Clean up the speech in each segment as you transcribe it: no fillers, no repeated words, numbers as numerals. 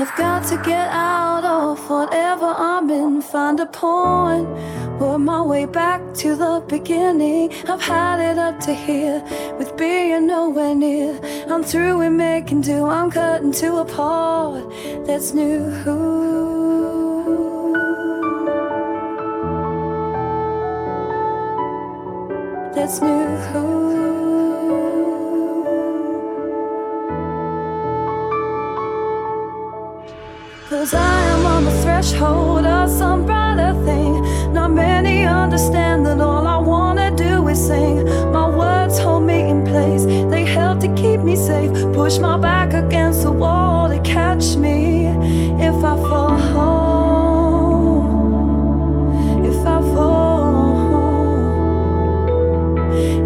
I've got to get out of whatever I'm in, find a point, work my way back to the beginning. I've had it up to here with being nowhere near. I'm through with making do, I'm cutting to a part that's new. That's new. Cause I am on the threshold of some brighter thing. Not many understand that all I wanna do is sing. My words hold me in place, they help to keep me safe. Push my back against the wall to catch me if I fall. If I fall.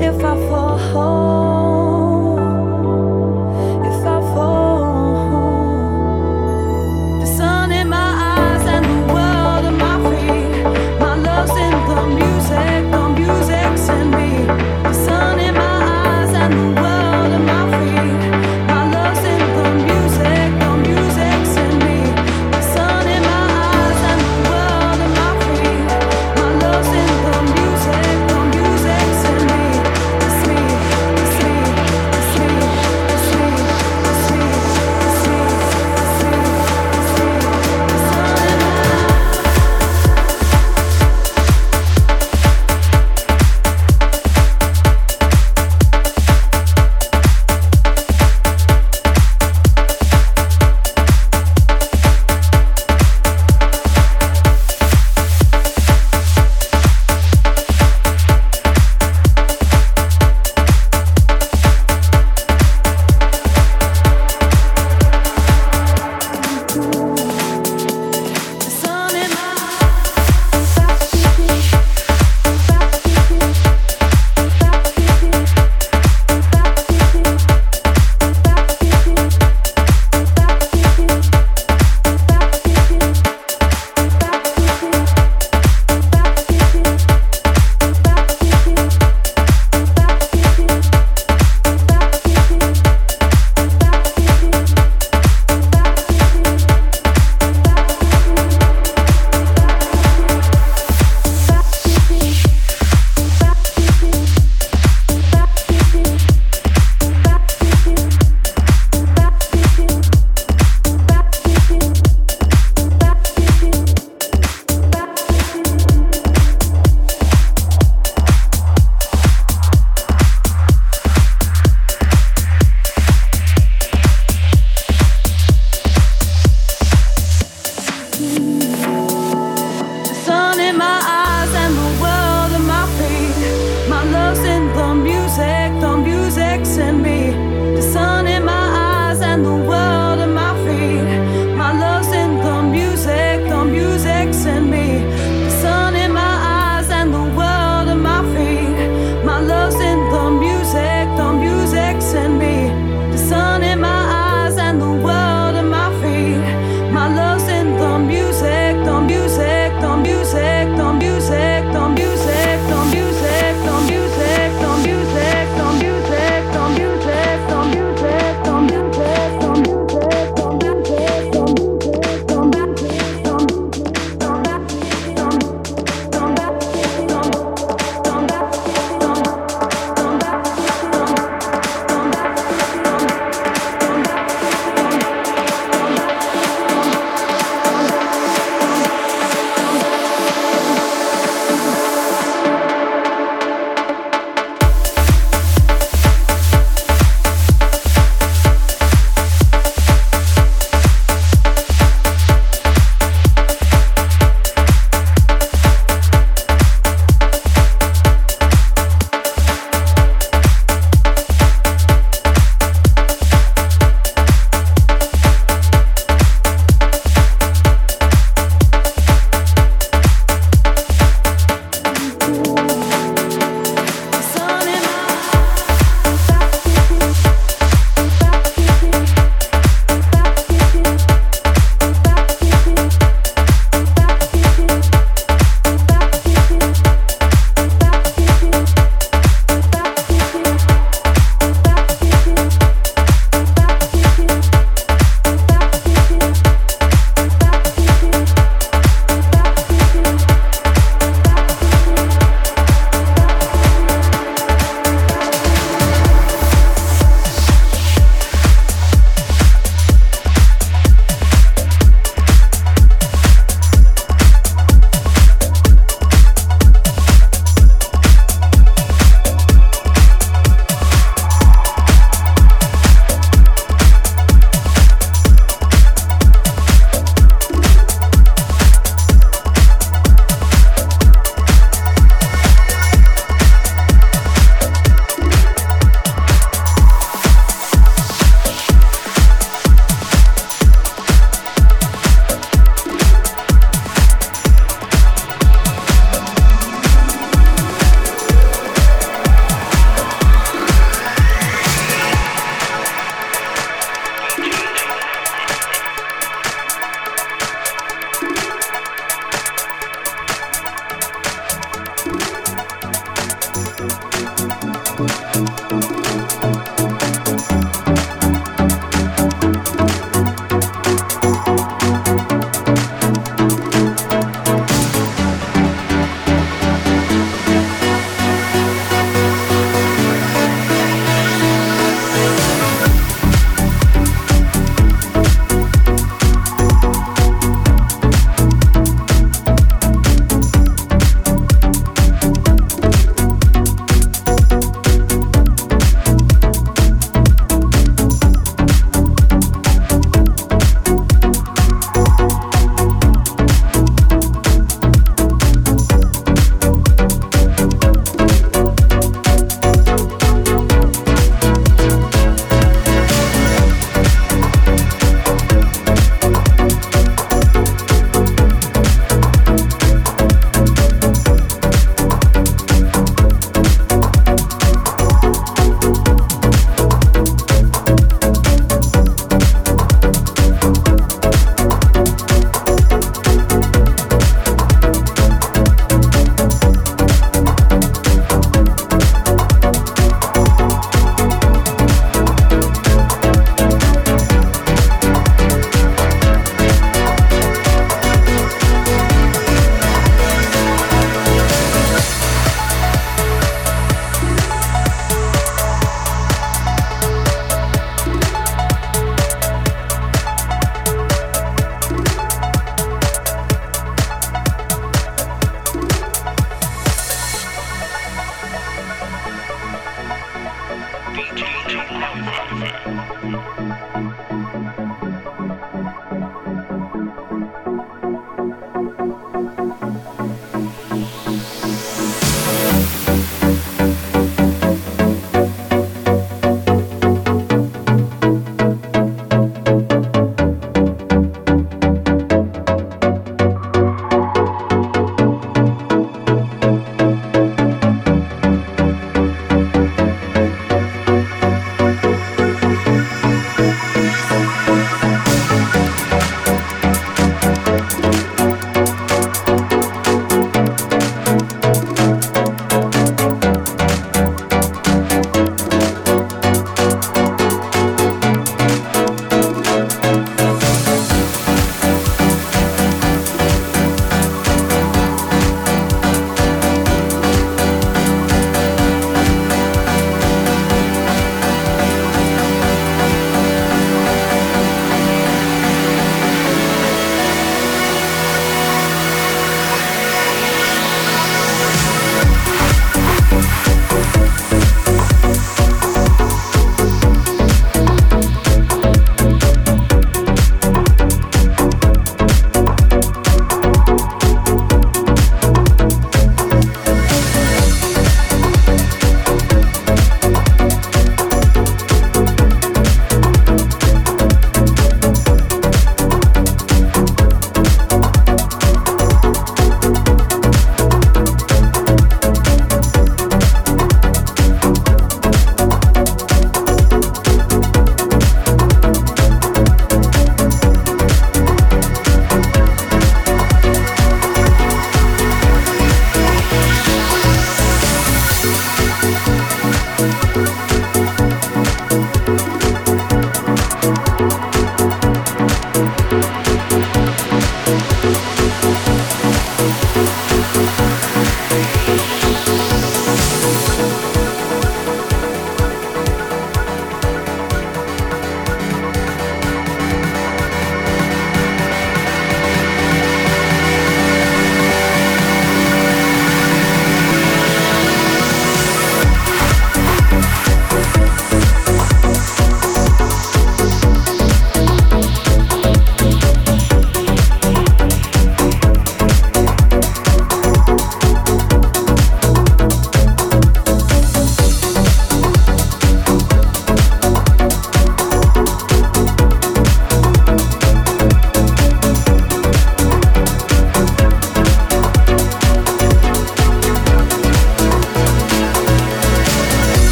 If I fall. Music, the music,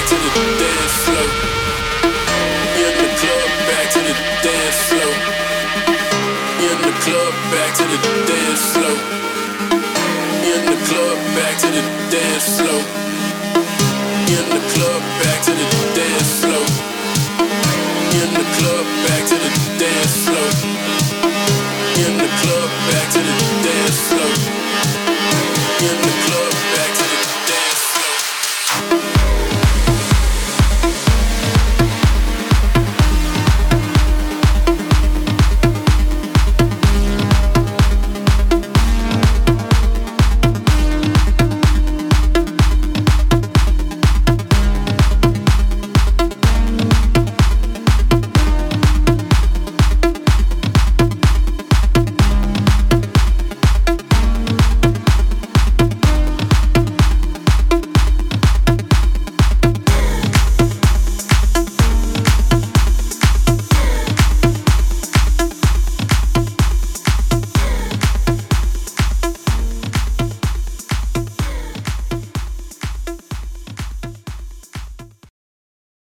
In the club, back to the dance floor. In the club, back.